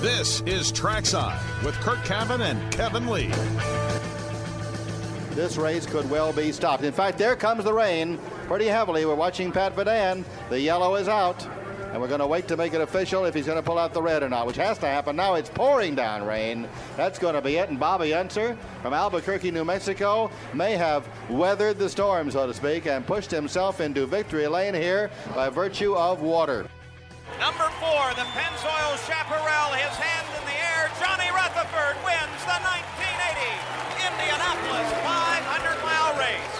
This is Trackside with Kurt Cavin and Kevin Lee. This race could well be stopped. In fact, there comes the rain pretty heavily. We're watching Pat Vidan. The yellow is out, and we're going to wait to make it official if he's going to pull out the red or not, which has to happen now. It's pouring down rain. That's going to be it. And Bobby Unser from Albuquerque, New Mexico, may have weathered the storm, so to speak, and pushed himself into victory lane here by virtue of water. Number 4, the Pennzoil Chaparral, his hand in the air. Johnny Rutherford wins the 1980 Indianapolis 500-mile race.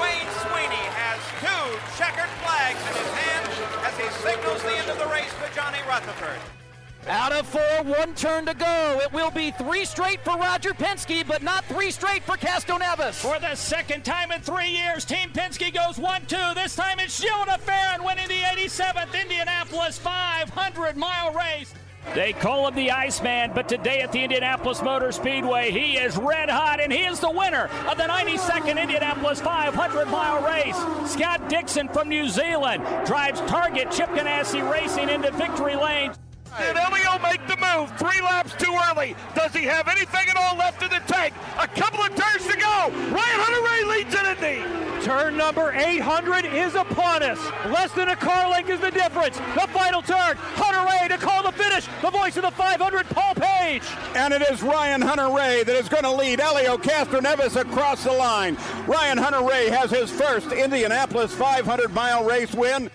Wayne Sweeney has 2 checkered flags in his hand as he signals the end of the race for Johnny Rutherford. Out of 4, 1 turn to go. It will be 3 straight for Roger Penske, but not 3 straight for Castroneves. For the second time in 3 years, Team Penske goes 1-2. This time it's Sheila DeFerrin winning the 87th Indianapolis 500-mile race. They call him the Iceman, but today at the Indianapolis Motor Speedway, he is red hot, and he is the winner of the 92nd Indianapolis 500-mile race. Scott Dixon from New Zealand drives Target Chip Ganassi Racing into victory lane. Did Hélio make the move? 3 laps too early. Does he have anything at all left in the tank? A couple of turns to go. Ryan Hunter-Reay leads it in the turn number 800 is upon us. Less than a car length is the difference. The final turn. Hunter-Reay to call the finish. The voice of the 500, Paul Page. And it is Ryan Hunter-Reay that is going to lead Hélio Castroneves across the line. Ryan Hunter-Reay has his first Indianapolis 500-mile race win.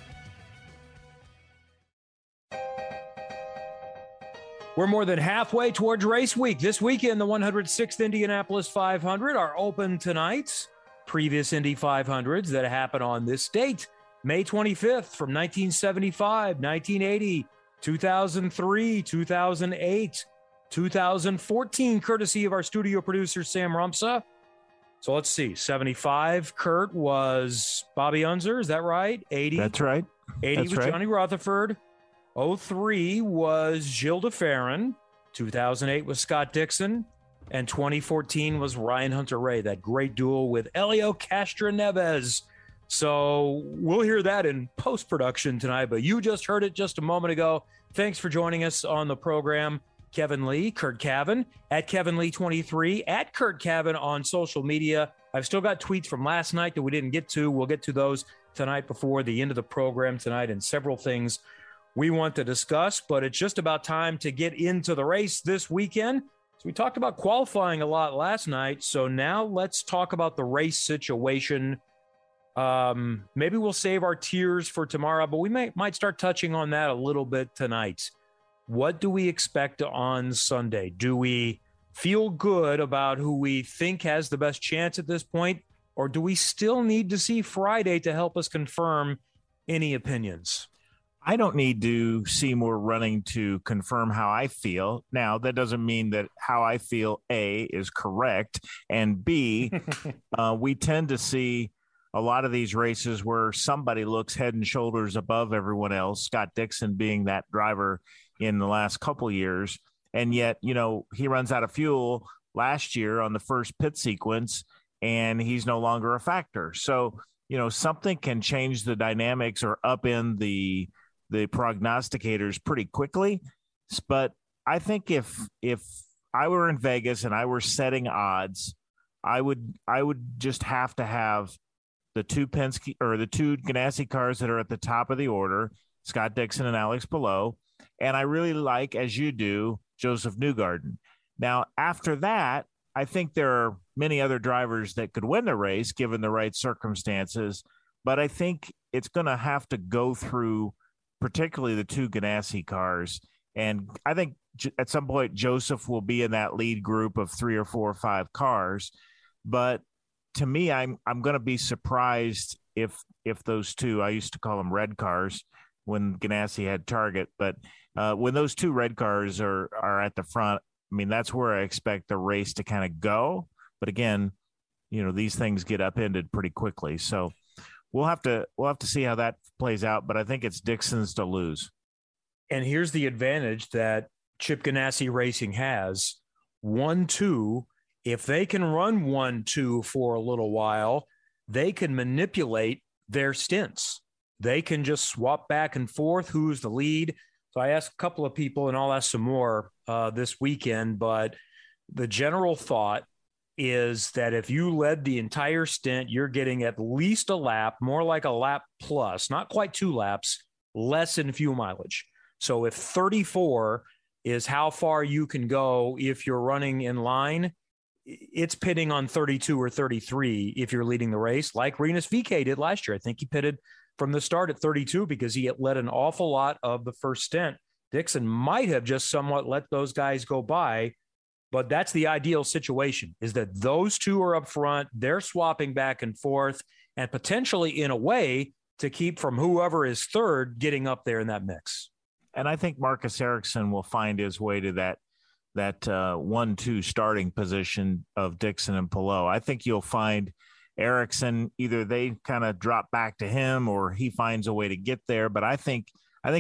We're more than halfway towards race week. This weekend, the 106th Indianapolis 500 are open tonight. Previous Indy 500s that happen on this date, May 25th, from 1975, 1980, 2003, 2008, 2014, courtesy of our studio producer, Sam Rumsa. So let's see, 75, Kurt was Bobby Unser, is that right? 80. That's right. 80 That's was right. Johnny Rutherford. 2003 was Sheila DeFerrin, 2008 was Scott Dixon, and 2014 was Ryan Hunter-Reay, that great duel with Hélio Castroneves. So we'll hear that in post-production tonight, but you just heard it just a moment ago. Thanks for joining us on the program. Kevin Lee, Kurt Cavin, at Kevin Lee 23, at Kurt Cavin on social media. I've still got tweets from last night that we didn't get to. We'll get to those tonight before the end of the program tonight, and several things we want to discuss, but it's just about time to get into the race this weekend. So we talked about qualifying a lot last night, so now let's talk about the race situation. Maybe we'll save our tears for tomorrow, but we might start touching on that a little bit tonight. What do we expect on Sunday? Do we feel good about who we think has the best chance at this point, or do we still need to see Friday to help us confirm any opinions? I don't need to see more running to confirm how I feel. Now, that doesn't mean that how I feel, A, is correct, and B, we tend to see a lot of these races where somebody looks head and shoulders above everyone else, Scott Dixon being that driver in the last couple of years, and yet, you know, he runs out of fuel last year on the first pit sequence, and he's no longer a factor. So, you know, something can change the dynamics or upend the prognosticators pretty quickly. But I think if I were in Vegas and I were setting odds, I would just have to have the 2 Penske or the 2 Ganassi cars that are at the top of the order, Scott Dixon and Alex Palou. And I really like, as you do, Joseph Newgarden. Now, after that, I think there are many other drivers that could win the race given the right circumstances, but I think it's going to have to go through particularly the 2 Ganassi cars. And I think at some point, Joseph will be in that lead group of 3 or 4 or 5 cars. But to me, I'm going to be surprised if those 2, I used to call them red cars when Ganassi had Target, but when those 2 red cars are at the front, I mean, that's where I expect the race to kind of go. But again, you know, these things get upended pretty quickly. So we'll have to see how that plays out, but I think it's Dixon's to lose. And here's the advantage that Chip Ganassi Racing has. 1-2, if they can run 1-2 for a little while, they can manipulate their stints. They can just swap back and forth who's the lead, So I asked a couple of people, and I'll ask some more this weekend, but the general thought is that if you led the entire stint, you're getting at least a lap, more like a lap plus, not quite two laps, less in fuel mileage. So if 34 is how far you can go if you're running in line, it's pitting on 32 or 33 if you're leading the race, like Rinus VeeKay did last year. I think he pitted from the start at 32 because he had led an awful lot of the first stint. Dixon might have just somewhat let those guys go by, but that's the ideal situation, is that those two are up front, they're swapping back and forth, and potentially in a way to keep from whoever is third getting up there in that mix. And I think Marcus Ericsson will find his way to that 1-2 starting position of Dixon and Pillow. I think you'll find Ericsson, either they kind of drop back to him or he finds a way to get there. But I think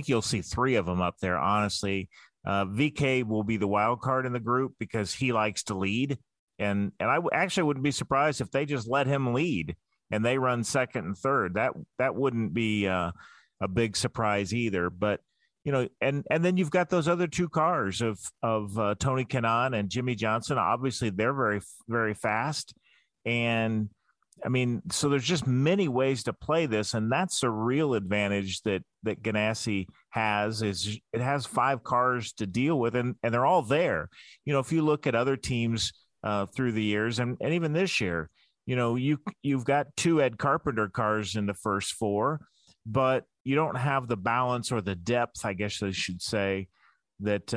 you'll see three of them up there. Honestly, VeeKay will be the wild card in the group because he likes to lead. And I actually wouldn't be surprised if they just let him lead and they run second and third. That wouldn't be a big surprise either. But, you know, and then you've got those other two cars of Tony Kanaan and Jimmie Johnson. Obviously, they're very, very fast. And I mean, so there's just many ways to play this, and that's a real advantage that Ganassi has, is it has five cars to deal with, and they're all there. You know, if you look at other teams through the years, and even this year, you know, you've got two Ed Carpenter cars in the first four, but you don't have the balance or the depth, I guess I should say, that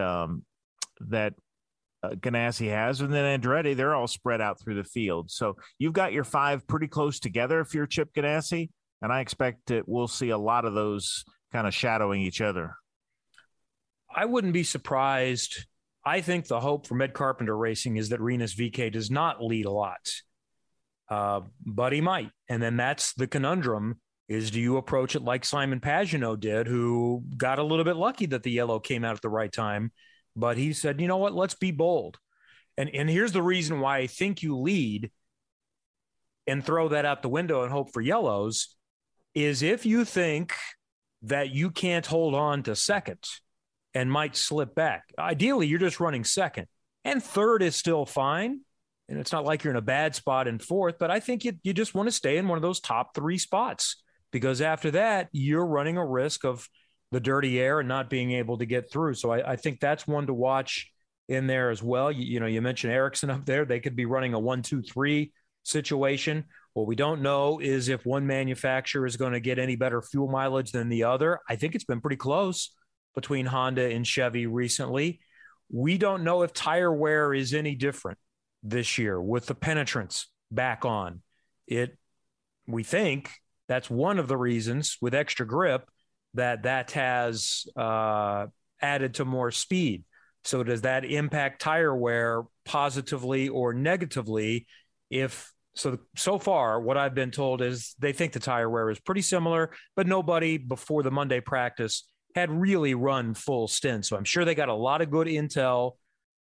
Ganassi has, and then Andretti, they're all spread out through the field. So you've got your five pretty close together if you're Chip Ganassi, and I expect that we'll see a lot of those kind of shadowing each other. I wouldn't be surprised. I think the hope for Ed Carpenter Racing is that Rinus VeeKay does not lead a lot, but he might. And then that's the conundrum, is do you approach it like Simon Pagenaud did, who got a little bit lucky that the yellow came out at the right time? But he said, you know what, let's be bold. And here's the reason why I think you lead and throw that out the window and hope for yellows, is if you think that you can't hold on to second and might slip back. Ideally, you're just running second. And third is still fine. And it's not like you're in a bad spot in fourth, but I think you just want to stay in one of those top three spots, because after that, you're running a risk of the dirty air and not being able to get through. So I think that's one to watch in there as well. You mentioned Ericsson up there. They could be running a 1-2-3 situation. What we don't know is if one manufacturer is going to get any better fuel mileage than the other. I think it's been pretty close between Honda and Chevy recently. We don't know if tire wear is any different this year with the penetrants back on it. We think that's one of the reasons with extra grip that has added to more speed. So does that impact tire wear positively or negatively? So far, what I've been told is they think the tire wear is pretty similar, but nobody before the Monday practice had really run full stint. So I'm sure they got a lot of good intel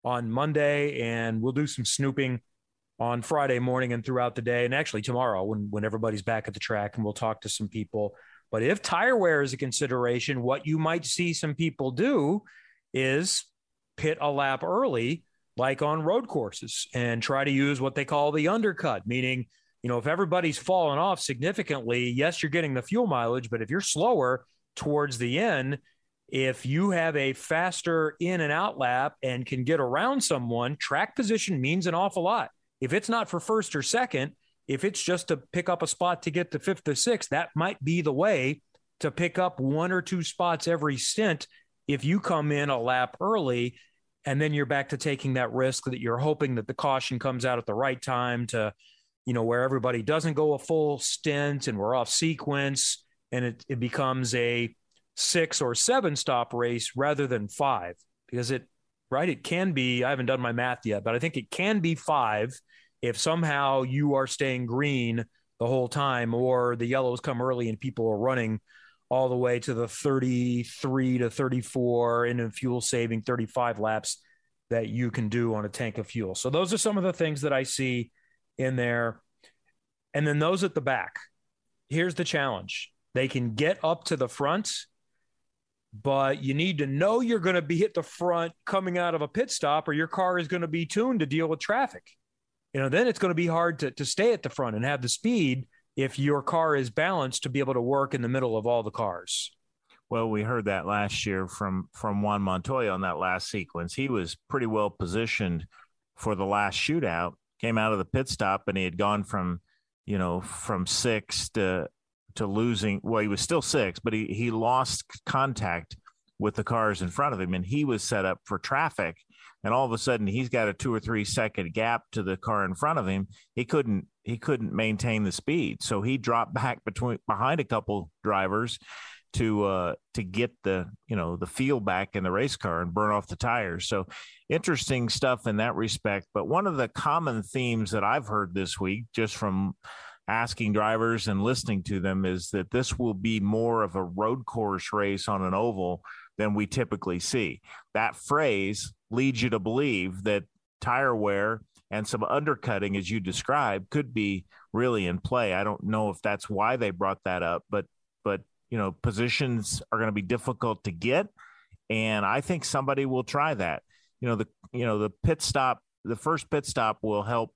on Monday, and we'll do some snooping on Friday morning and throughout the day, and actually tomorrow when everybody's back at the track, and we'll talk to some people. But if tire wear is a consideration, what you might see some people do is pit a lap early, like on road courses, and try to use what they call the undercut, meaning, you know, if everybody's fallen off significantly, yes, you're getting the fuel mileage, but if you're slower towards the end, if you have a faster in and out lap and can get around someone, track position means an awful lot. If it's not for first or second, if it's just to pick up a spot to get to fifth or sixth, that might be the way to pick up one or two spots every stint if you come in a lap early, and then you're back to taking that risk that you're hoping that the caution comes out at the right time to, you know, where everybody doesn't go a full stint and we're off sequence, and it becomes a 6 or 7 stop race rather than 5, because it can be, I haven't done my math yet, but I think it can be 5 if somehow you are staying green the whole time, or the yellows come early and people are running all the way to the 33 to 34 in a fuel saving 35 laps that you can do on a tank of fuel. So those are some of the things that I see in there. And then those at the back, here's the challenge. They can get up to the front, but you need to know you're going to be hit the front coming out of a pit stop, or your car is going to be tuned to deal with traffic. You know, then it's going to be hard to stay at the front and have the speed if your car is balanced to be able to work in the middle of all the cars. Well, we heard that last year from Juan Montoya on that last sequence. He was pretty well positioned for the last shootout, came out of the pit stop, and he had gone from, you know, from sixth to losing. Well, he was still sixth, but he lost contact with the cars in front of him, and he was set up for traffic. And all of a sudden, he's got a 2 or 3 second gap to the car in front of him. He couldn't maintain the speed, so he dropped back behind a couple drivers to get the feel back in the race car and burn off the tires. So interesting stuff in that respect. But one of the common themes that I've heard this week, just from asking drivers and listening to them, is that this will be more of a road course race on an oval than we typically see. That phrase leads you to believe that tire wear and some undercutting, as you described, could be really in play. I don't know if that's why they brought that up, but you know, positions are going to be difficult to get, and I think somebody will try that. The pit stop, the first pit stop will help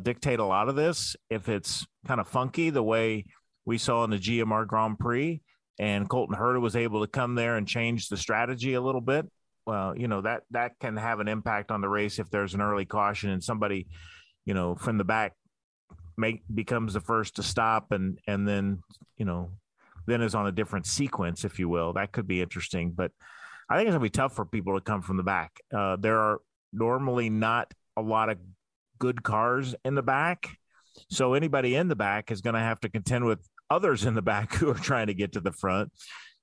dictate a lot of this. If it's kind of funky, the way we saw in the GMR Grand Prix, and Colton Herta was able to come there and change the strategy a little bit. Well, you know, that can have an impact on the race if there's an early caution and somebody, you know, from the back becomes the first to stop and then, you know, then is on a different sequence, if you will. That could be interesting, but I think it's gonna be tough for people to come from the back. There are normally not a lot of good cars in the back. So anybody in the back is going to have to contend with others in the back who are trying to get to the front.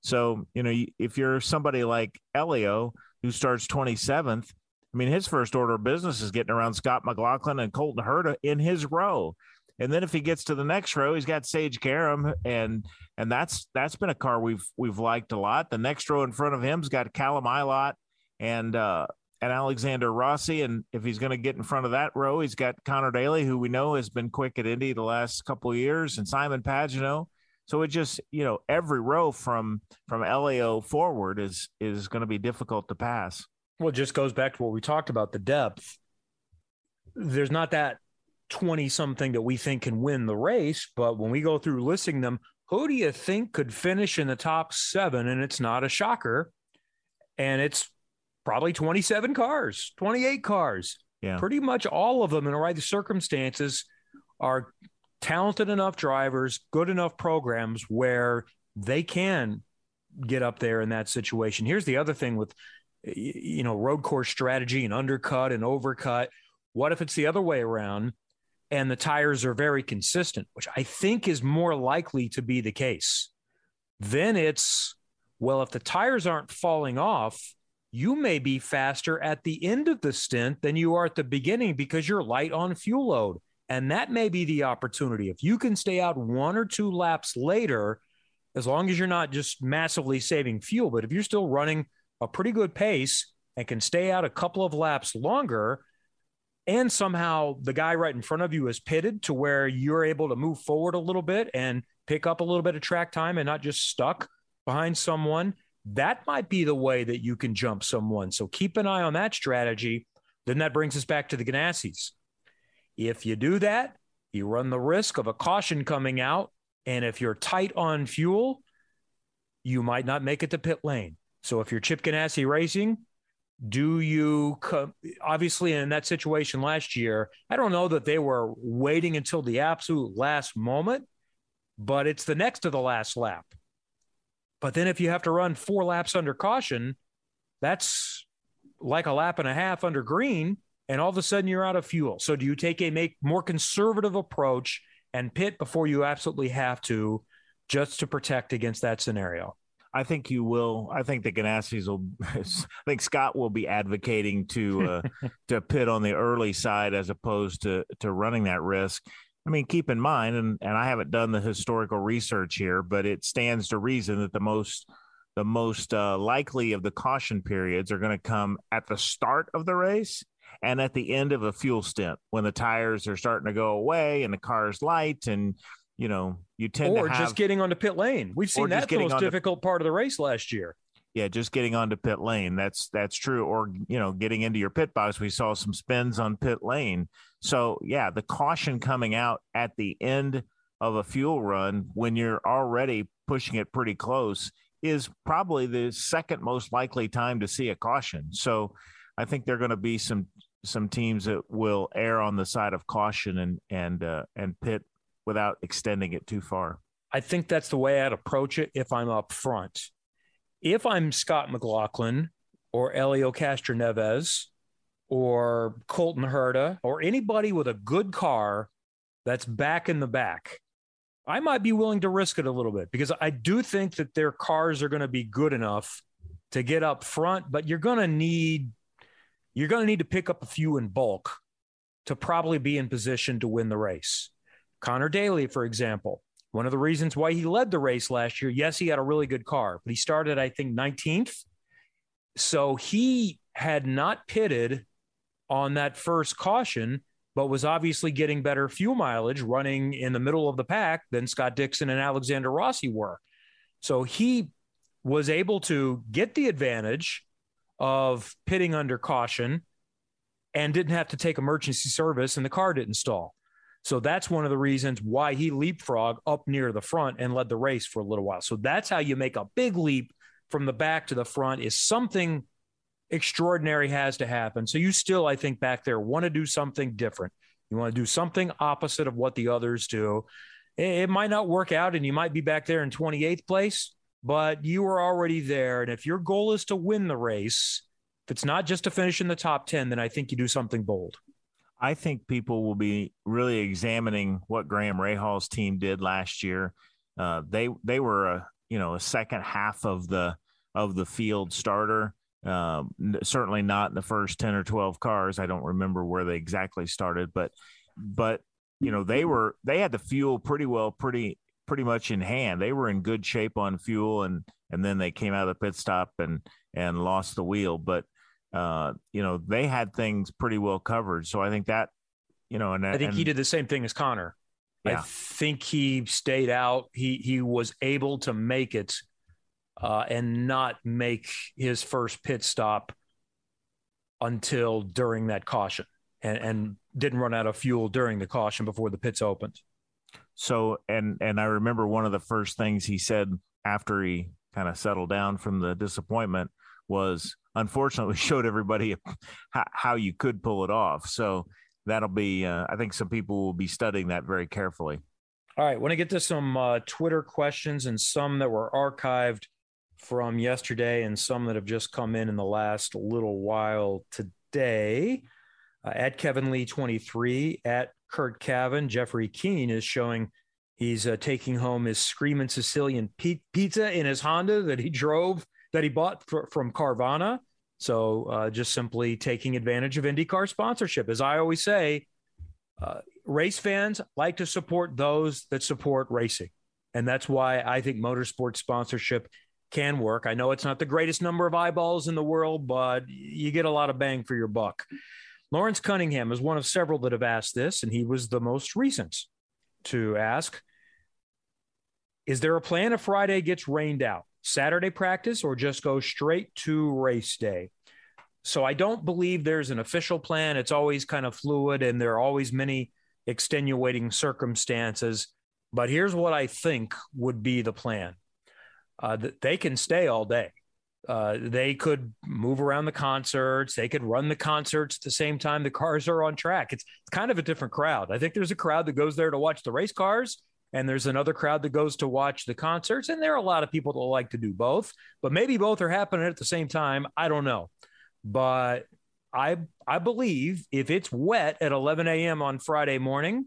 So, you know, if you're somebody like Hélio, who starts 27th, I mean, his first order of business is getting around Scott McLaughlin and Colton Herta in his row. And then if he gets to the next row, he's got Sage Karam, and that's been a car we've liked a lot. The next row in front of him's got Callum Ilott and Alexander Rossi. And if he's going to get in front of that row, he's got Connor Daly, who we know has been quick at Indy the last couple of years, and Simon Pagenaud. So it just, you know, every row from Hélio forward is going to be difficult to pass. Well, it just goes back to what we talked about, the depth. There's not that 20 something that we think can win the race, but when we go through listing them, who do you think could finish in the top 7? And it's not a shocker. And it's probably 27 cars, 28 cars. Yeah. Pretty much all of them in the right circumstances are talented enough drivers, good enough programs where they can get up there in that situation. Here's the other thing with, you know, road course strategy and undercut and overcut. What if it's the other way around and the tires are very consistent, which I think is more likely to be the case? Then it's, well, if the tires aren't falling off, you may be faster at the end of the stint than you are at the beginning because you're light on fuel load. And that may be the opportunity. If you can stay out 1 or 2 laps later, as long as you're not just massively saving fuel, but if you're still running a pretty good pace and can stay out a couple of laps longer, and somehow the guy right in front of you is pitted to where you're able to move forward a little bit and pick up a little bit of track time and not just stuck behind someone, that might be the way that you can jump someone. So keep an eye on that strategy. Then that brings us back to the Ganassis. If you do that, you run the risk of a caution coming out. And if you're tight on fuel, you might not make it to pit lane. So if you're Chip Ganassi Racing, do you obviously in that situation last year, I don't know that they were waiting until the absolute last moment, but it's the next to the last lap. But then if you have to run 4 laps under caution, that's like a lap and a half under green, and all of a sudden you're out of fuel. So do you take a more conservative approach and pit before you absolutely have to, just to protect against that scenario? I think you will. I think the Ganassis will. I think Scott will be advocating to pit on the early side as opposed to running that risk. I mean, keep in mind, and I haven't done the historical research here, but it stands to reason that the most likely of the caution periods are going to come at the start of the race and at the end of a fuel stint, when the tires are starting to go away and the car's light, and you know, you tend to have, just getting on the pit lane. We've seen that the most difficult part of the race last year. Yeah, just getting onto pit lane. That's true. Or, you know, getting into your pit box. We saw some spins on pit lane. So, yeah, the caution coming out at the end of a fuel run when you're already pushing it pretty close is probably the second most likely time to see a caution. So I think there are going to be some teams that will err on the side of caution and pit without extending it too far. I think that's the way I'd approach it if I'm up front. If I'm Scott McLaughlin or Hélio Castroneves or Colton Herta or anybody with a good car that's back in the back, I might be willing to risk it a little bit because I do think that their cars are going to be good enough to get up front, but you're going to need to pick up a few in bulk to probably be in position to win the race. Connor Daly, for example. One of the reasons why he led the race last year, yes, he had a really good car, but he started, I think, 19th. So he had not pitted on that first caution, but was obviously getting better fuel mileage running in the middle of the pack than Scott Dixon and Alexander Rossi were. So he was able to get the advantage of pitting under caution and didn't have to take emergency service, and the car didn't stall. So that's one of the reasons why he leapfrogged up near the front and led the race for a little while. So that's how you make a big leap from the back to the front, is something extraordinary has to happen. So you still, I think, back there want to do something different. You want to do something opposite of what the others do. It might not work out and you might be back there in 28th place, but you were already there. And if your goal is to win the race, if it's not just to finish in the top 10, then I think you do something bold. I think people will be really examining what Graham Rahaal's team did last year. They were a second half of the field starter. Certainly not in the first 10 or 12 cars. I don't remember where they exactly started, but you know, they had the fuel pretty much in hand. They were in good shape on fuel, and then they came out of the pit stop and lost the wheel, but they had things pretty well covered. So I think that, I think he did the same thing as Connor. Yeah. I think he stayed out. He was able to make it and not make his first pit stop until during that caution and didn't run out of fuel during the caution before the pits opened. So, and I remember one of the first things he said after he kind of settled down from the disappointment was, unfortunately, we showed everybody how you could pull it off. So that'll be, I think some people will be studying that very carefully. All right. I want to get to some Twitter questions and some that were archived from yesterday and some that have just come in the last little while today. At Kevin Lee 23, at Kurt Cavin, Jeffrey Keene is showing he's taking home his Screamin' Sicilian pizza in his Honda that he bought from Carvana. So just simply taking advantage of IndyCar sponsorship. As I always say, race fans like to support those that support racing. And that's why I think motorsport sponsorship can work. I know it's not the greatest number of eyeballs in the world, but you get a lot of bang for your buck. Lawrence Cunningham is one of several that have asked this, and he was the most recent to ask, is there a plan if Friday gets rained out? Saturday practice or just go straight to race day? So I don't believe there's an official plan. It's always kind of fluid and there are always many extenuating circumstances, but here's what I think would be the plan. They can stay all day. They could move around the concerts. They could run the concerts at the same time the cars are on track. It's kind of a different crowd. I think there's a crowd that goes there to watch the race cars, and there's another crowd that goes to watch the concerts. And there are a lot of people that like to do both, but maybe both are happening at the same time. I don't know. But I believe if it's wet at 11 a.m. on Friday morning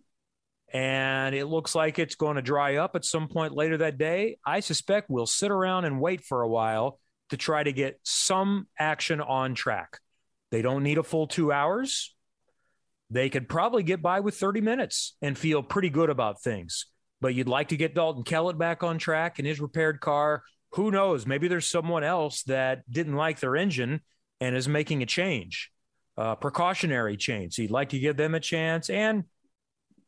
and it looks like it's going to dry up at some point later that day, I suspect we'll sit around and wait for a while to try to get some action on track. They don't need a full 2 hours. They could probably get by with 30 minutes and feel pretty good about things. But you'd like to get Dalton Kellett back on track in his repaired car. Who knows? Maybe there's someone else that didn't like their engine and is making a change, precautionary change. So you'd like to give them a chance, and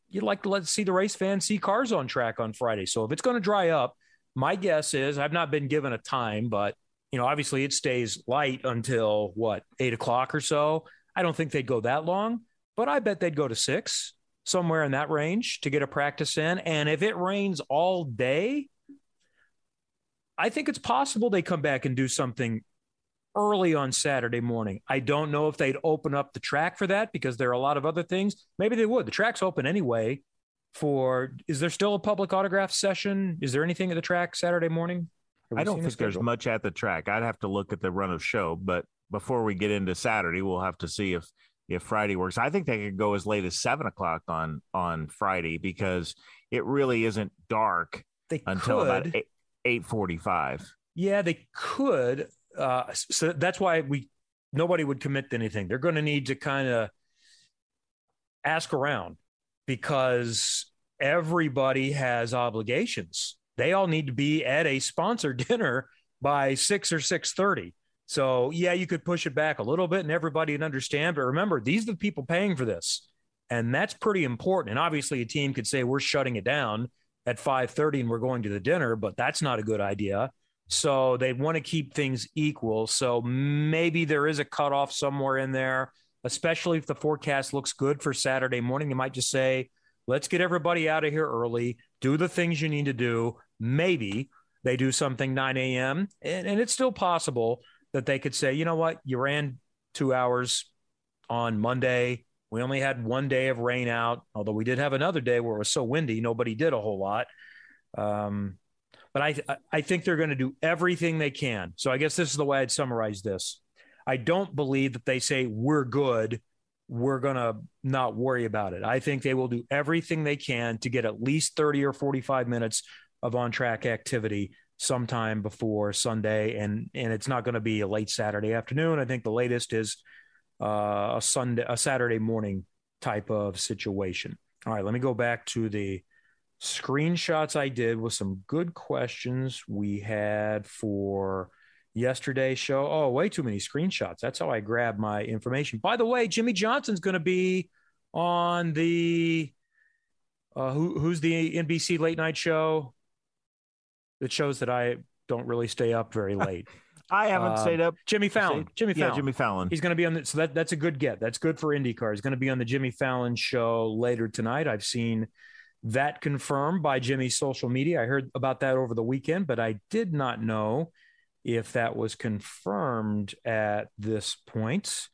you'd like to see the race fans see cars on track on Friday. So if it's going to dry up, my guess is, I've not been given a time, but you know, obviously it stays light until what, 8 o'clock or so. I don't think they'd go that long, but I bet they'd go to 6, somewhere in that range to get a practice in. And if it rains all day, I think it's possible they come back and do something early on Saturday morning. I don't know if they'd open up the track for that because there are a lot of other things. Maybe they would. The track's open anyway. For, is there still a public autograph session? Is there anything at the track Saturday morning? I don't think there's much at the track. I'd have to look at the run of show, but before we get into Saturday, we'll have to see if Friday works. I think they could go as late as 7 o'clock on Friday because it really isn't dark until about 8:45. Yeah, they could. So that's why nobody would commit to anything. They're going to need to kind of ask around, because everybody has obligations. They all need to be at a sponsor dinner by 6 or 6:30. So yeah, you could push it back a little bit and everybody would understand, but remember, these are the people paying for this, and that's pretty important. And obviously a team could say, we're shutting it down at 5:30 and we're going to the dinner, but that's not a good idea. So they want to keep things equal. So maybe there is a cutoff somewhere in there, especially if the forecast looks good for Saturday morning. You might just say, let's get everybody out of here early, do the things you need to do. Maybe they do something 9 a.m. And it's still possible that they could say, you know what, you ran 2 hours on Monday. We only had 1 day of rain out, although we did have another day where it was so windy, nobody did a whole lot. But I think they're going to do everything they can. So I guess this is the way I'd summarize this. I don't believe that they say, we're good, we're going to not worry about it. I think they will do everything they can to get at least 30 or 45 minutes of on-track activity sometime before Sunday. And it's not going to be a late Saturday afternoon. I think the latest is a Saturday morning type of situation. All right, let me go back to the screenshots I did with some good questions we had for yesterday's show. Oh, way too many screenshots. That's how I grab my information. By the way, Jimmie Johnson's going to be on the who's the NBC late night show that shows that I don't really stay up very late. I haven't stayed up. Jimmy Fallon. He's going to be on so that's a good get. That's good for IndyCar. He's going to be on the Jimmy Fallon show later tonight. I've seen that confirmed by Jimmy's social media. I heard about that over the weekend, but I did not know if that was confirmed at this point.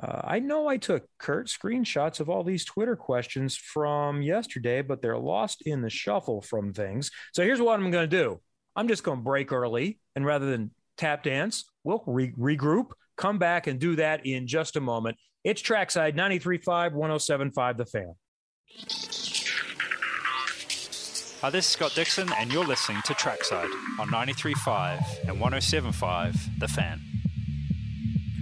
I know I took Kurt screenshots of all these Twitter questions from yesterday, but they're lost in the shuffle from things. So here's what I'm going to do. I'm just going to break early, and rather than tap dance, we'll regroup, come back and do that in just a moment. It's Trackside 93.5, 107.5 The Fan. Hi, this is Scott Dixon, and you're listening to Trackside on 93.5 and 107.5 The Fan.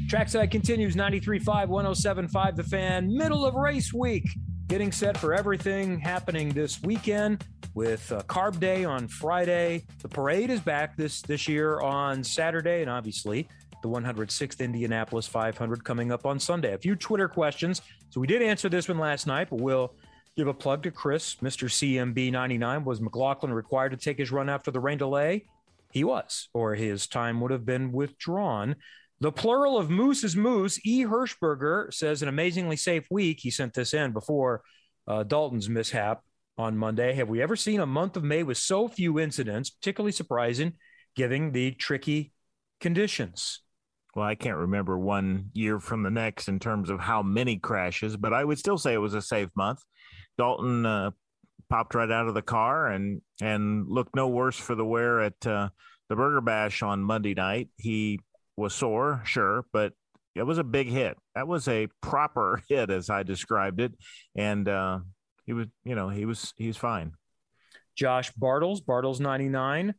Trackside continues 93.5, 107.5 The Fan, middle of race week. Getting set for everything happening this weekend with Carb Day on Friday. The parade is back this year on Saturday, and obviously the 106th Indianapolis 500 coming up on Sunday. A few Twitter questions. So we did answer this one last night, but we'll give a plug to Chris. Mr. CMB99, was McLaughlin required to take his run after the rain delay? He was, or his time would have been withdrawn. The plural of moose is moose. E. Hirschberger says an amazingly safe week. He sent this in before Dalton's mishap on Monday. Have we ever seen a month of May with so few incidents, particularly surprising, given the tricky conditions? Well, I can't remember one year from the next in terms of how many crashes, but I would still say it was a safe month. Dalton popped right out of the car and looked no worse for the wear at the Burger Bash on Monday night. He was sore, sure, but it was a big hit. That was a proper hit, as I described it, and he's fine. Josh Bartles 99,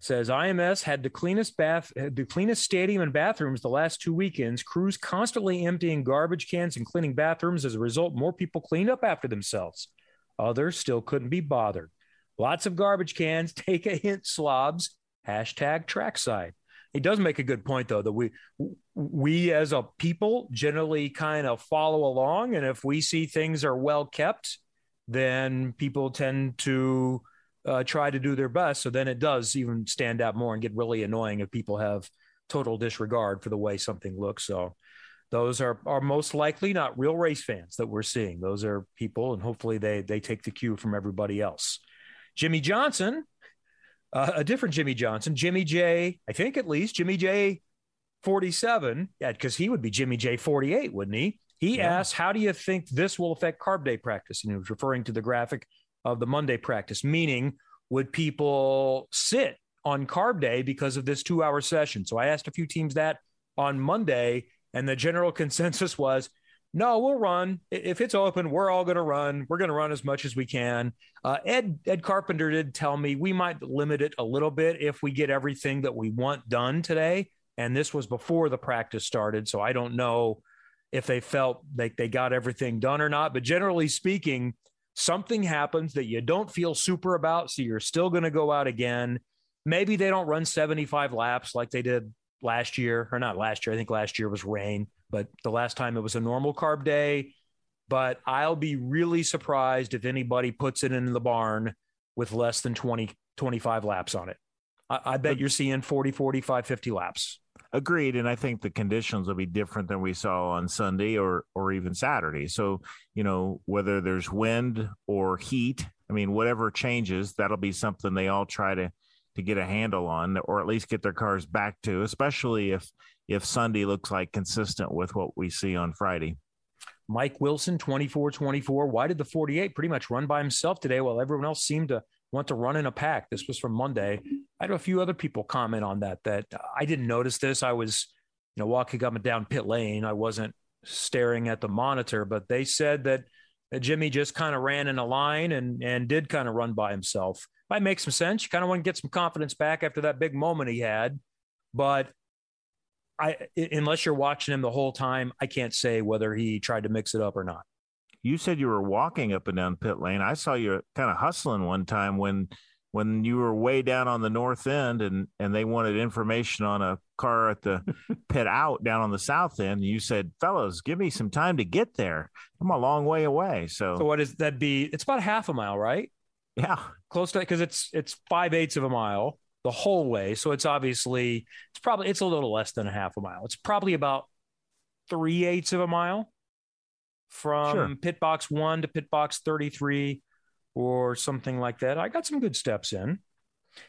says IMS had the cleanest stadium and bathrooms the last 2 weekends. Crews constantly emptying garbage cans and cleaning bathrooms. As a result, more people cleaned up after themselves. Others still couldn't be bothered. Lots of garbage cans. Take a hint, slobs. #Trackside. He does make a good point, though, that we as a people generally kind of follow along. And if we see things are well kept, then people tend to try to do their best. So then it does even stand out more and get really annoying if people have total disregard for the way something looks. So those are most likely not real race fans that we're seeing. Those are people, and hopefully they take the cue from everybody else. Jimmie Johnson, a different Jimmie Johnson, Jimmy J, I think at least, Jimmy J 47, yeah, because he would be Jimmy J 48, wouldn't he? He asked, how do you think this will affect carb day practice? And he was referring to the graphic of the Monday practice, meaning would people sit on carb day because of this 2-hour session? So I asked a few teams that on Monday, and the general consensus was, no, we'll run. If it's open, we're all going to run. We're going to run as much as we can. Ed Carpenter did tell me we might limit it a little bit if we get everything that we want done today. And this was before the practice started, so I don't know if they felt like they got everything done or not. But generally speaking, something happens that you don't feel super about, so you're still going to go out again. Maybe they don't run 75 laps like they did last year, or not last year. I think last year was rain, but the last time it was a normal carb day. But I'll be really surprised if anybody puts it in the barn with less than 20, 25 laps on it. I bet you're seeing 40, 45, 50 laps. Agreed. And I think the conditions will be different than we saw on Sunday or even Saturday. So, you know, whether there's wind or heat, I mean, whatever changes, that'll be something they all try to get a handle on, or at least get their cars back to, especially if Sunday looks like consistent with what we see on Friday. Mike Wilson, 24-24. Why did the 48 pretty much run by himself today while everyone else seemed to want to run in a pack? This was from Monday. I had a few other people comment on that I didn't notice this. I was, you know, walking up and down pit lane. I wasn't staring at the monitor, but they said that Jimmy just kind of ran in a line and did kind of run by himself. Might make some sense. You kind of want to get some confidence back after that big moment he had, but unless you're watching him the whole time, I can't say whether he tried to mix it up or not. You said you were walking up and down pit lane. I saw you kind of hustling one time when you were way down on the north end and they wanted information on a car at the pit out down on the south end. And you said, fellas, give me some time to get there. I'm a long way away. So what is that be? It's about half a mile, right? Yeah. Close to it, because it's 5/8 of a mile the whole way. So it's obviously, it's a little less than a half a mile. It's probably about 3/8 of a mile from pit box 1 to pit box 33 or something like that. I got some good steps in.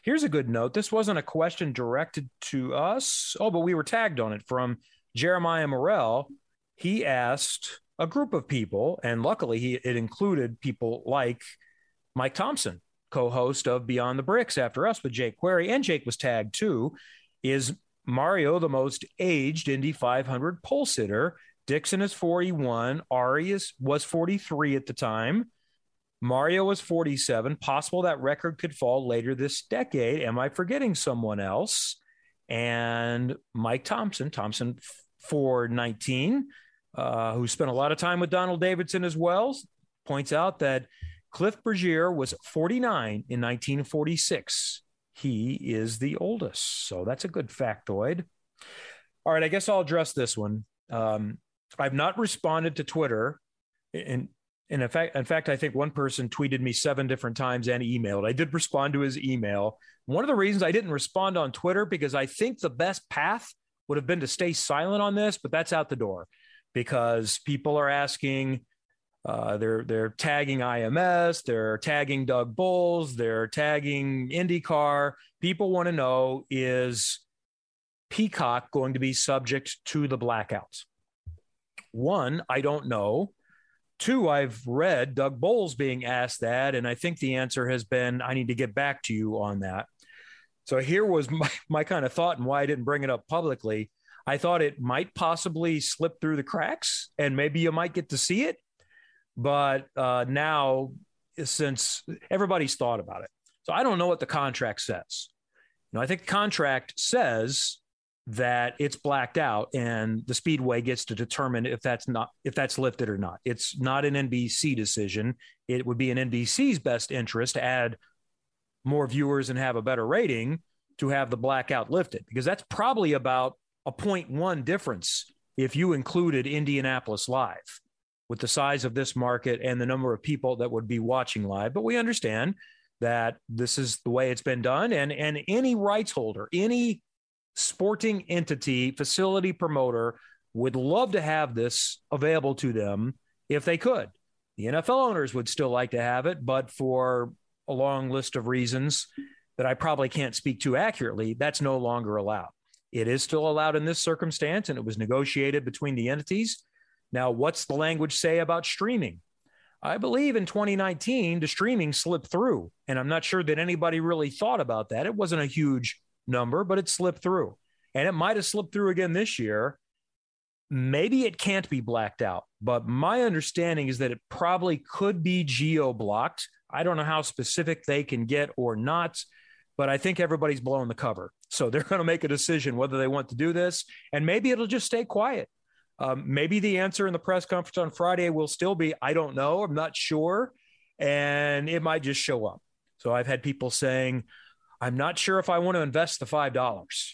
Here's a good note. This wasn't a question directed to us. Oh, but we were tagged on it from Jeremiah Morrell. He asked a group of people, and luckily it included people like Mike Thompson, co-host of Beyond the Bricks After Us with Jake Query, and Jake was tagged too. Is Mario the most aged Indy 500 pole sitter? Dixon is 41. Ari was 43 at the time. Mario was 47. Possible that record could fall later this decade. Am I forgetting someone else? And Mike Thompson 419, who spent a lot of time with Donald Davidson as well, points out that Cliff Bergier was 49 in 1946. He is the oldest. So that's a good factoid. All right, I guess I'll address this one. I've not responded to Twitter. And in fact, I think one person tweeted me 7 different times and emailed. I did respond to his email. One of the reasons I didn't respond on Twitter, because I think the best path would have been to stay silent on this, but that's out the door because people are asking, they're tagging IMS, they're tagging Doug Boles, they're tagging IndyCar. People want to know, is Peacock going to be subject to the blackouts? 1, I don't know. 2, I've read Doug Boles being asked that, and I think the answer has been, I need to get back to you on that. So here was my kind of thought and why I didn't bring it up publicly. I thought it might possibly slip through the cracks, and maybe you might get to see it. But now, since everybody's thought about it, so I don't know what the contract says. You know, I think the contract says that it's blacked out and the Speedway gets to determine if that's lifted or not. It's not an NBC decision. It would be in NBC's best interest to add more viewers and have a better rating to have the blackout lifted, because that's probably about a 0.1 difference if you included Indianapolis Live with the size of this market and the number of people that would be watching live. But we understand that this is the way it's been done. And any rights holder, any sporting entity, facility, promoter would love to have this available to them if they could. The NFL owners would still like to have it, but for a long list of reasons that I probably can't speak to accurately, that's no longer allowed. It is still allowed in this circumstance, and it was negotiated between the entities. Now, what's the language say about streaming? I believe in 2019, the streaming slipped through, and I'm not sure that anybody really thought about that. It wasn't a huge number, but it slipped through, and it might have slipped through again this year. Maybe it can't be blacked out, but my understanding is that it probably could be geo-blocked. I don't know how specific they can get or not, but I think everybody's blowing the cover. So they're going to make a decision whether they want to do this, and maybe it'll just stay quiet. Maybe the answer in the press conference on Friday will still be, I don't know, I'm not sure, and it might just show up. So I've had people saying, I'm not sure if I want to invest the $5.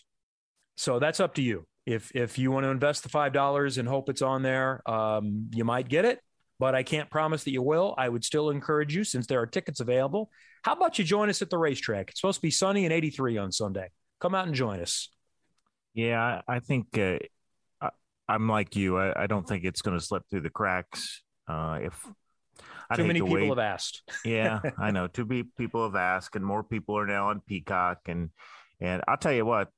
So that's up to you. If you want to invest the $5 and hope it's on there, you might get it, but I can't promise that you will. I would still encourage you, since there are tickets available. How about you join us at the racetrack? It's supposed to be sunny and 83 on Sunday. Come out and join us. Yeah, I think I'm like you. I don't think it's going to slip through the cracks. Too many people have asked. Yeah, I know. Too many people have asked, and more people are now on Peacock. And I'll tell you what,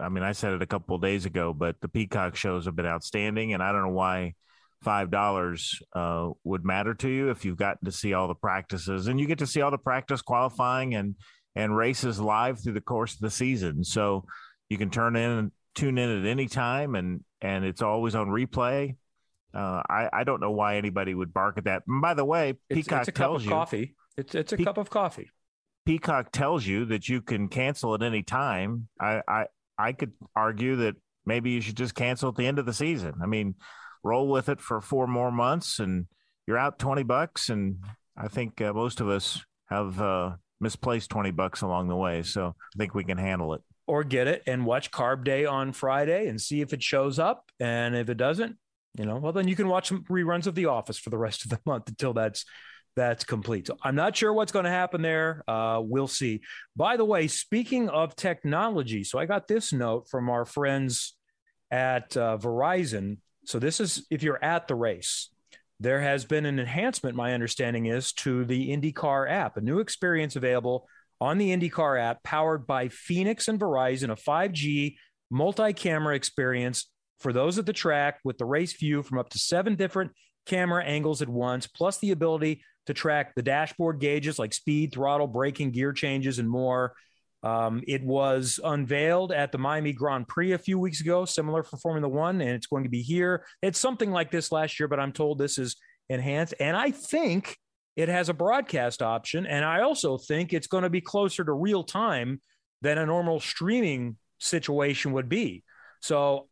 I mean, I said it a couple of days ago, but the Peacock shows have been outstanding, and I don't know why $5 would matter to you if you've gotten to see all the practices, and you get to see all the practice, qualifying, and races live through the course of the season. So you can tune in at any time, and it's always on replay. I don't know why anybody would bark at that. And by the way, Peacock tells you it's a cup of coffee. Peacock tells you that you can cancel at any time. I could argue that maybe you should just cancel at the end of the season. I mean, roll with it for 4 more months and you're out $20. And I think most of us have misplaced $20 along the way. So I think we can handle it. Or get it and watch Carb Day on Friday and see if it shows up. And if it doesn't, well, then you can watch some reruns of The Office for the rest of the month until that's complete. So I'm not sure what's going to happen there. We'll see. By the way, speaking of technology, so I got this note from our friends at Verizon. So this is if you're at the race. There has been an enhancement, my understanding is, to the IndyCar app, a new experience available on the IndyCar app powered by Phoenix and Verizon, a 5G multi-camera experience for those at the track with the race view from up to 7 different camera angles at once, plus the ability to track the dashboard gauges like speed, throttle, braking, gear changes, and more. It was unveiled at the Miami Grand Prix a few weeks ago, similar for Formula One, and it's going to be here. It's something like this last year, but I'm told this is enhanced. And I think it has a broadcast option. And I also think it's going to be closer to real time than a normal streaming situation would be. So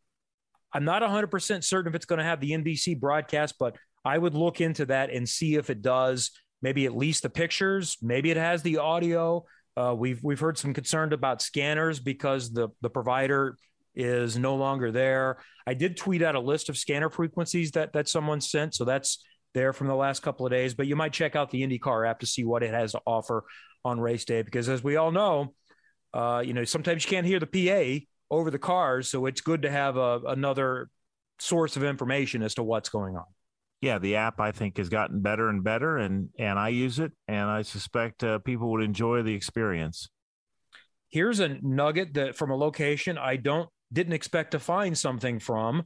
I'm not 100% certain if it's going to have the NBC broadcast, but I would look into that and see if it does. Maybe at least the pictures, maybe it has the audio. We've heard some concern about scanners because the provider is no longer there. I did tweet out a list of scanner frequencies that someone sent. So that's there from the last couple of days, but you might check out the IndyCar app to see what it has to offer on race day, because as we all know, sometimes you can't hear the PA over the cars. So it's good to have another source of information as to what's going on. Yeah, the app, I think, has gotten better and better, and I use it, and I suspect people would enjoy the experience. Here's a nugget that from a location I didn't expect to find something from.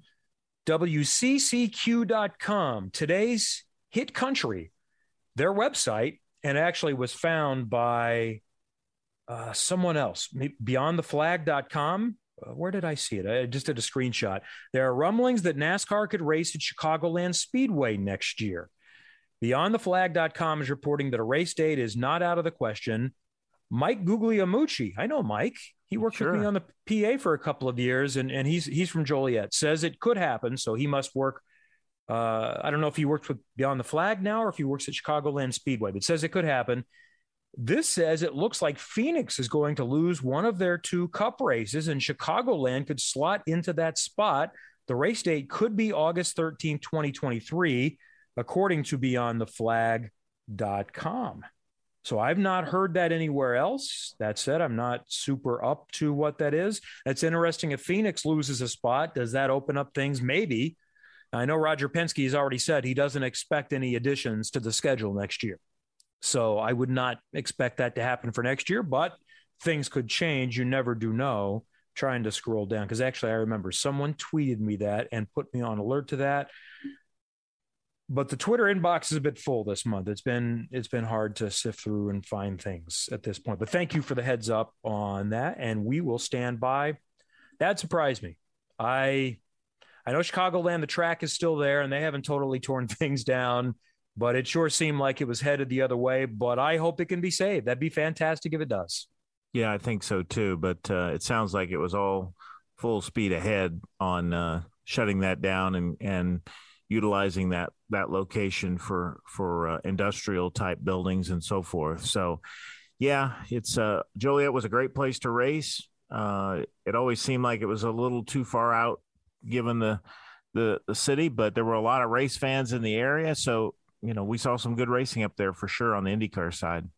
WCCQ.com, today's hit country, their website, and actually was found by someone else, beyondtheflag.com. Where did I see it? I just did a screenshot. There are rumblings that NASCAR could race at Chicagoland Speedway next year. BeyondTheFlag.com is reporting that a race date is not out of the question. Mike Guglielmucci, I know Mike. He worked with me on the PA for a couple of years, and he's from Joliet, says it could happen, so he must work. I don't know if he works with Beyond the Flag now or if he works at Chicagoland Speedway, but says it could happen. This says it looks like Phoenix is going to lose one of their 2 cup races, and Chicagoland could slot into that spot. The race date could be August 13, 2023, according to BeyondTheFlag.com. So I've not heard that anywhere else. That said, I'm not super up to what that is. That's interesting. If Phoenix loses a spot, does that open up things? Maybe. I know Roger Penske has already said he doesn't expect any additions to the schedule next year. So I would not expect that to happen for next year, but things could change. You never do know. I'm trying to scroll down, because actually I remember someone tweeted me that and put me on alert to that. But the Twitter inbox is a bit full this month. It's been hard to sift through and find things at this point. But thank you for the heads up on that, and we will stand by. That surprised me. I know Chicagoland, the track is still there, and they haven't totally torn things down, but it sure seemed like it was headed the other way. But I hope it can be saved. That'd be fantastic if it does. Yeah, I think so too. But it sounds like it was all full speed ahead on shutting that down and utilizing that location for industrial type buildings and so forth. So yeah, it's Joliet was a great place to race. It always seemed like it was a little too far out given the city, but there were a lot of race fans in the area. So, you know, we saw some good racing up there for sure on the IndyCar side.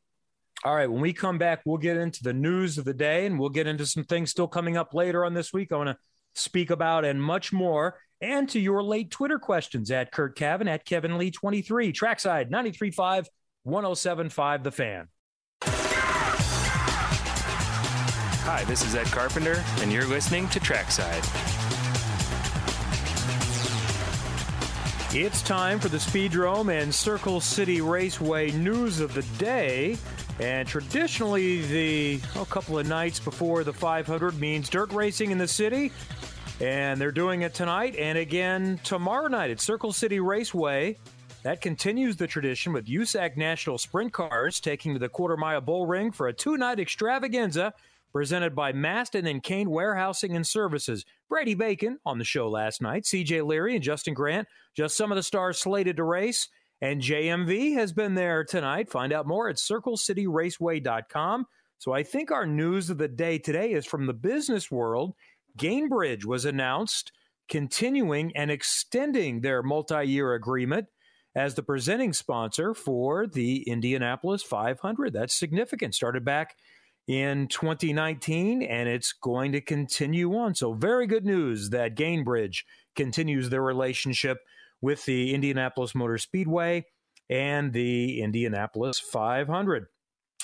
All right. When we come back, we'll get into the news of the day, and we'll get into some things still coming up later on this week I want to speak about, and much more. And to your late Twitter questions at Kurt Cavin, at Kevin Lee 23, Trackside 93.5, 107.5, The Fan. Hi, this is Ed Carpenter, and you're listening to Trackside. It's time for the Speedrome and Circle City Raceway news of the day. And traditionally, a couple of nights before the 500 means dirt racing in the city. And they're doing it tonight and again tomorrow night at Circle City Raceway. That continues the tradition with USAC National Sprint Cars taking to the quarter-mile bull ring for a two-night extravaganza presented by Mastin and Kane Warehousing and Services. Brady Bacon on the show last night, CJ Leary and Justin Grant, just some of the stars slated to race. And JMV has been there tonight. Find out more at CircleCityRaceway.com. So I think our news of the day today is from the business world. Gainbridge was announced continuing and extending their multi-year agreement as the presenting sponsor for the Indianapolis 500. That's significant. Started back in 2019, and it's going to continue on. So very good news that Gainbridge continues their relationship with the Indianapolis Motor Speedway and the Indianapolis 500.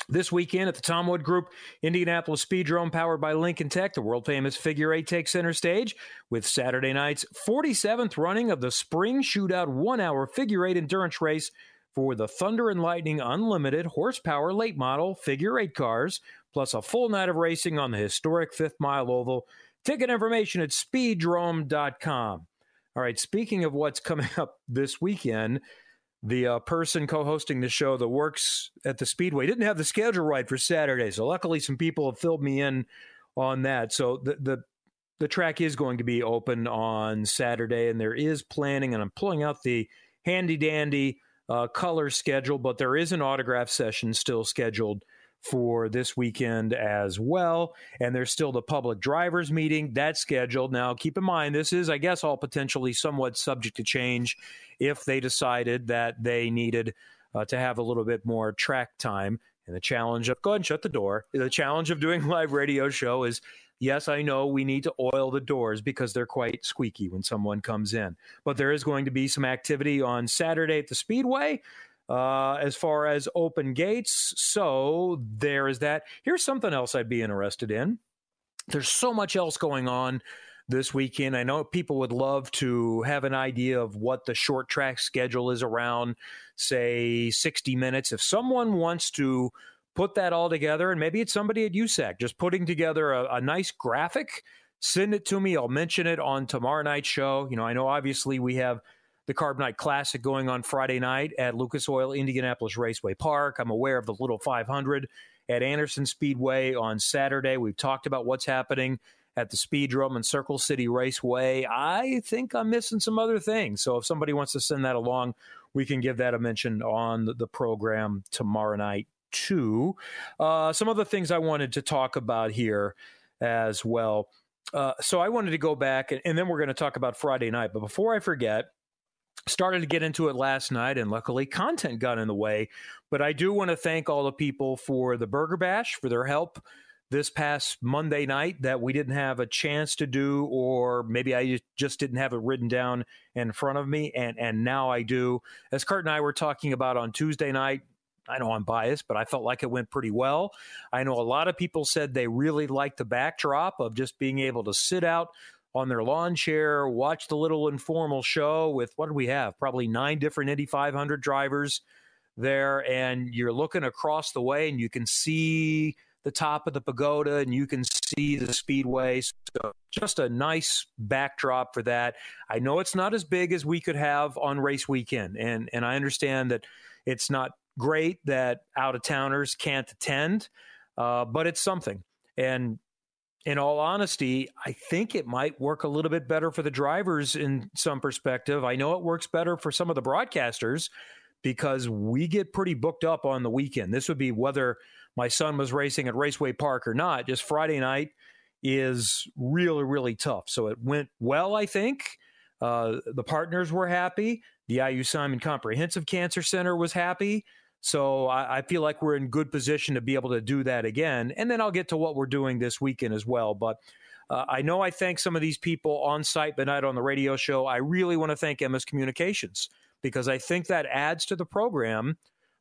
This weekend at the Tom Wood Group Indianapolis Speedrome, powered by Lincoln Tech, the world-famous Figure 8 takes center stage with Saturday night's 47th running of the Spring Shootout one-hour Figure 8 endurance race for the Thunder and Lightning Unlimited horsepower late model Figure 8 cars, plus a full night of racing on the historic Fifth Mile Oval. Ticket information at speedrome.com. All right, speaking of what's coming up this weekend, the person co-hosting the show that works at the Speedway didn't have the schedule right for Saturday. So luckily some people have filled me in on that. So the track is going to be open on Saturday, and there is planning, and I'm pulling out the handy-dandy color schedule, but there is an autograph session still scheduled for this weekend as well. And there's still the public drivers meeting that's scheduled. Now, keep in mind, this is, I guess, all potentially somewhat subject to change if they decided that they needed to have a little bit more track time. And the challenge of, go ahead and shut the door. The challenge of doing live radio show is, yes, I know we need to oil the doors because they're quite squeaky when someone comes in, but there is going to be some activity on Saturday at the Speedway. As far as open gates, so there is that. Here's something else I'd be interested in. There's so much else going on this weekend. I know people would love to have an idea of what the short track schedule is around, say, 60 minutes. If someone wants to put that all together, and maybe it's somebody at USAC, just putting together a nice graphic, send it to me. I'll mention it on tomorrow night's show. You know, I know obviously we have the Carb Night Classic going on Friday night at Lucas Oil Indianapolis Raceway Park. I'm aware of the Little 500 at Anderson Speedway on Saturday. We've talked about what's happening at the Speedrome and Circle City Raceway. I think I'm missing some other things. So if somebody wants to send that along, we can give that a mention on the program tomorrow night too. Some other things I wanted to talk about here as well. So I wanted to go back, and then we're going to talk about Friday night. But before I forget, started to get into it last night, and luckily content got in the way. But I do want to thank all the people for the Burger Bash, for their help this past Monday night that we didn't have a chance to do, or maybe I just didn't have it written down in front of me, and now I do. As Kurt and I were talking about on Tuesday night, I know I'm biased, but I felt like it went pretty well. I know a lot of people said they really liked the backdrop of just being able to sit out on their lawn chair, watch the little informal show with, what do we have? Probably 9 different Indy 500 drivers there, and you're looking across the way, and you can see the top of the pagoda, and you can see the speedway. So just a nice backdrop for that. I know it's not as big as we could have on race weekend, and I understand that it's not great that out-of-towners can't attend, but it's something. And in all honesty, I think it might work a little bit better for the drivers in some perspective. I know it works better for some of the broadcasters because we get pretty booked up on the weekend. This would be whether my son was racing at Raceway Park or not. Just Friday night is really, really tough. So it went well, I think. The partners were happy. The IU Simon Comprehensive Cancer Center was happy. So I feel like we're in good position to be able to do that again. And then I'll get to what we're doing this weekend as well. But I know I thank some of these people on site, but not on the radio show. I really want to thank Emma's Communications because I think that adds to the program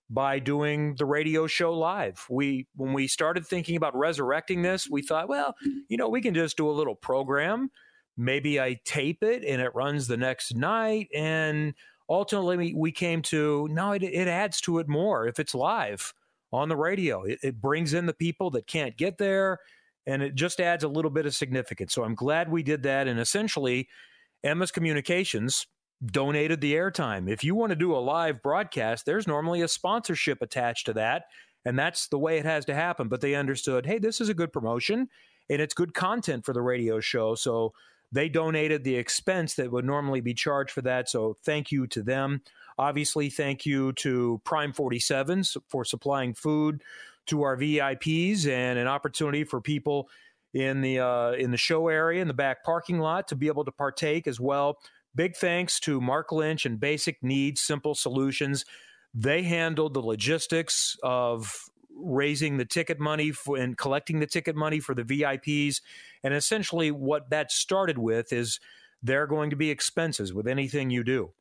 by doing the radio show live. When we started thinking about resurrecting this, we thought, well, we can just do a little program. Maybe I tape it and it runs the next night. And ultimately, we came to, no, it adds to it more if it's live on the radio. It brings in the people that can't get there, and it just adds a little bit of significance. So I'm glad we did that, and essentially, Emma's Communications donated the airtime. If you want to do a live broadcast, there's normally a sponsorship attached to that, and that's the way it has to happen. But they understood, hey, this is a good promotion, and it's good content for the radio show, so they donated the expense that would normally be charged for that, so thank you to them. Obviously, thank you to Prime 47 for supplying food to our VIPs and an opportunity for people in the show area, in the back parking lot, to be able to partake as well. Big thanks to Mark Lynch and Basic Needs Simple Solutions. They handled the logistics of raising the ticket money and collecting the ticket money for the VIPs. And essentially what that started with is there are going to be expenses with anything you do.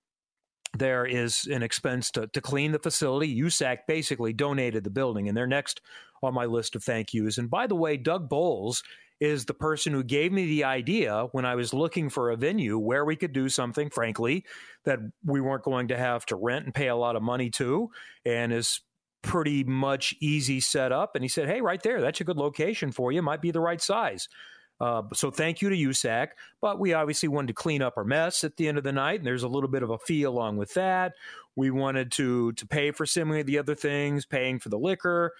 There is an expense to clean the facility. USAC basically donated the building, and they're next on my list of thank yous. And by the way, Doug Boles is the person who gave me the idea when I was looking for a venue where we could do something, frankly, that we weren't going to have to rent and pay a lot of money to, and is pretty much easy set up. And he said, hey, right there, that's a good location for you. Might be the right size. So thank you to USAC. But we obviously wanted to clean up our mess at the end of the night, and there's a little bit of a fee along with that. We wanted to pay for some of the other things, paying for the liquor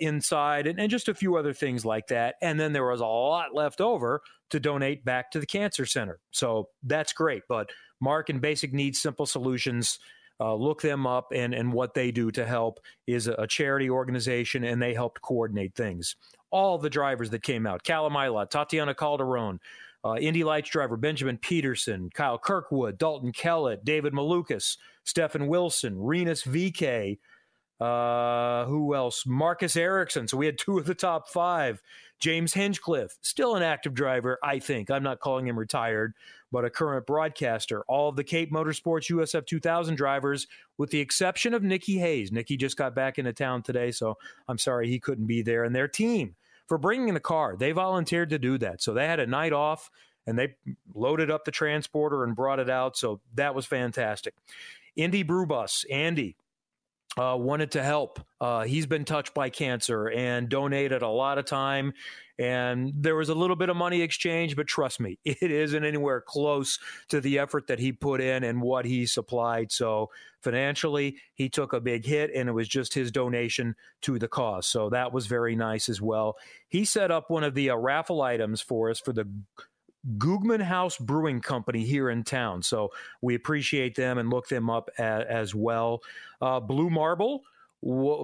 inside, and just a few other things like that. And then there was a lot left over to donate back to the cancer center. So that's great. But Mark and Basic Needs Simple Solutions, look them up, and what they do to help is a charity organization, and they helped coordinate things. All the drivers that came out, Callum Ilott, Tatiana Calderon, Indy Lights driver Benjamin Peterson, Kyle Kirkwood, Dalton Kellett, David Malukas, Stefan Wilson, Rinus VeeKay, who else? Marcus Ericsson. So we had 2 of the top 5. James Hinchcliffe, still an active driver, I think. I'm not calling him retired, but a current broadcaster. All of the Cape Motorsports USF 2000 drivers, with the exception of Nikki Hayes. Nikki just got back into town today, so I'm sorry he couldn't be there. And their team for bringing the car. They volunteered to do that. So they had a night off, and they loaded up the transporter and brought it out. So that was fantastic. Indy Brew Bus, Andy, wanted to help. He's been touched by cancer and donated a lot of time. And there was a little bit of money exchange, but trust me, it isn't anywhere close to the effort that he put in and what he supplied. So financially, he took a big hit, and it was just his donation to the cause. So that was very nice as well. He set up one of the raffle items for us for the Googman House Brewing Company here in town. So we appreciate them and look them up as well. Blue Marble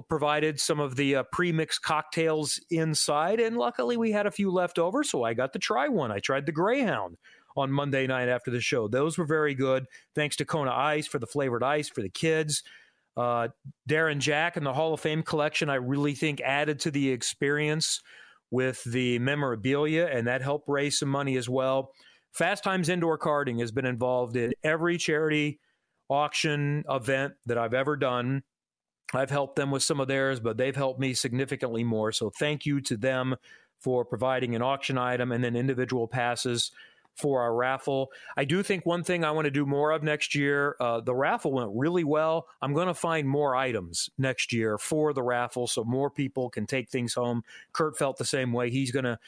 provided some of the pre-mixed cocktails inside, and luckily we had a few left over, so I got to try one. I tried the Greyhound on Monday night after the show. Those were very good. Thanks to Kona Ice for the flavored ice for the kids. Darren Jack and the Hall of Fame collection, I really think, added to the experience with the memorabilia, and that helped raise some money as well. Fast Times Indoor Karting has been involved in every charity auction event that I've ever done. I've helped them with some of theirs, but they've helped me significantly more. So thank you to them for providing an auction item and then individual passes for our raffle. I do think one thing I want to do more of next year, the raffle went really well. I'm going to find more items next year for the raffle so more people can take things home. Kurt felt the same way. He's going to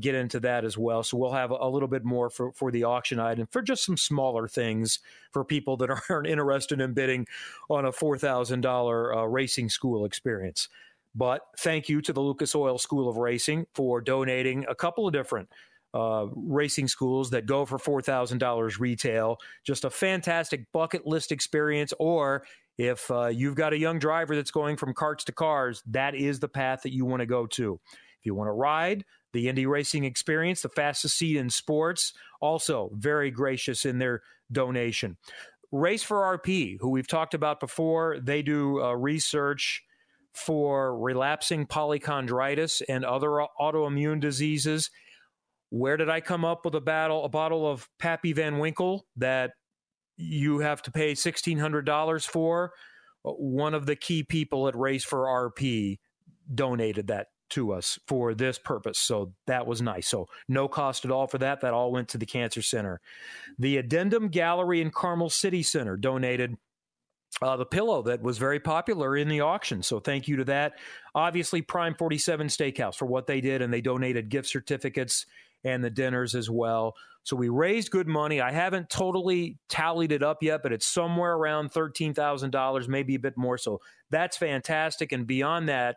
get into that as well. So we'll have a little bit more for the auction item for just some smaller things for people that aren't interested in bidding on a $4,000 racing school experience. But thank you to the Lucas Oil School of Racing for donating a couple of different racing schools that go for $4,000 retail. Just a fantastic bucket list experience. Or if you've got a young driver that's going from karts to cars, that is the path that you want to go to. If you want to ride, the Indy Racing Experience, the fastest seat in sports, also very gracious in their donation. Race for RP, who we've talked about before, they do research for relapsing polychondritis and other autoimmune diseases. Where did I come up with a bottle of Pappy Van Winkle that you have to pay $1,600 for? One of the key people at Race for RP donated that to us for this purpose. So that was nice. So no cost at all for that. That all went to the Cancer Center. The Addendum Gallery and Carmel City Center donated the pillow that was very popular in the auction. So thank you to that. Obviously, Prime 47 Steakhouse for what they did, and they donated gift certificates and the dinners as well. So we raised good money. I haven't totally tallied it up yet, but it's somewhere around $13,000, maybe a bit more. So that's fantastic. And beyond that,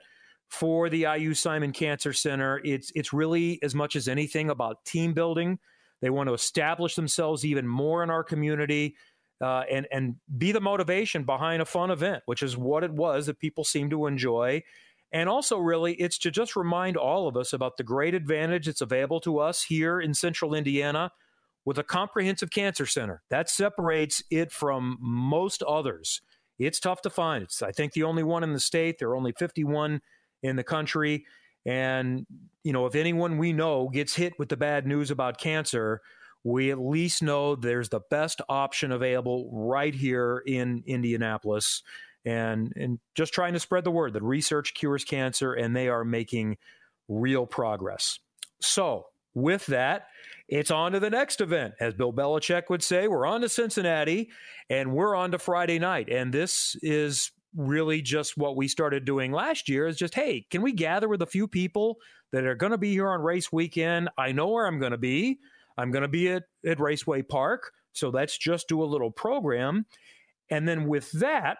for the IU Simon Cancer Center, it's really, as much as anything, about team building. They want to establish themselves even more in our community and be the motivation behind a fun event, which is what it was that people seem to enjoy. And also, really, it's to just remind all of us about the great advantage that's available to us here in Central Indiana with a comprehensive cancer center. That separates it from most others. It's tough to find. It's, I think, the only one in the state. There are only 51 in the country. And, you know, if anyone we know gets hit with the bad news about cancer, we at least know there's the best option available right here in Indianapolis. And just trying to spread the word that research cures cancer, and they are making real progress. So with that, it's on to the next event. As Bill Belichick would say, we're on to Cincinnati, and we're on to Friday night. And this is really just what we started doing last year is just, hey, can we gather with a few people that are going to be here on race weekend? I know where I'm going to be. I'm going to be at Raceway Park. So let's just do a little program. And then with that,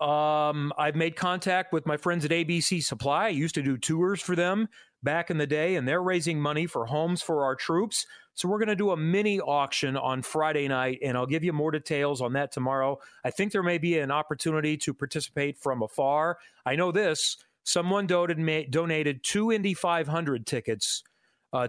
I've made contact with my friends at ABC Supply. I used to do tours for them back in the day, and they're raising money for homes for our troops. So we're going to do a mini auction on Friday night, and I'll give you more details on that tomorrow. I think there may be an opportunity to participate from afar. I know this. Someone donated two Indy 500 tickets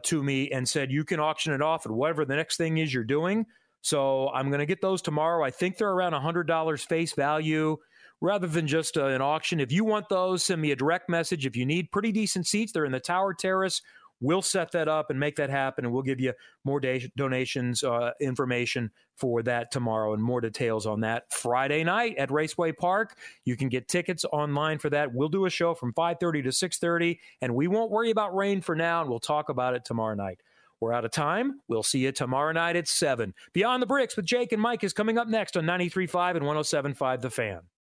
to me and said, you can auction it off at whatever the next thing is you're doing. So I'm going to get those tomorrow. I think they're around $100 face value. Rather than just an auction, if you want those, send me a direct message. If you need pretty decent seats, they're in the Tower Terrace. We'll set that up and make that happen, and we'll give you more donations information for that tomorrow and more details on that. Friday night at Raceway Park, you can get tickets online for that. We'll do a show from 5:30 to 6:30, and we won't worry about rain for now, and we'll talk about it tomorrow night. We're out of time. We'll see you tomorrow night at 7. Beyond the Bricks with Jake and Mike is coming up next on 93.5 and 107.5 The Fan.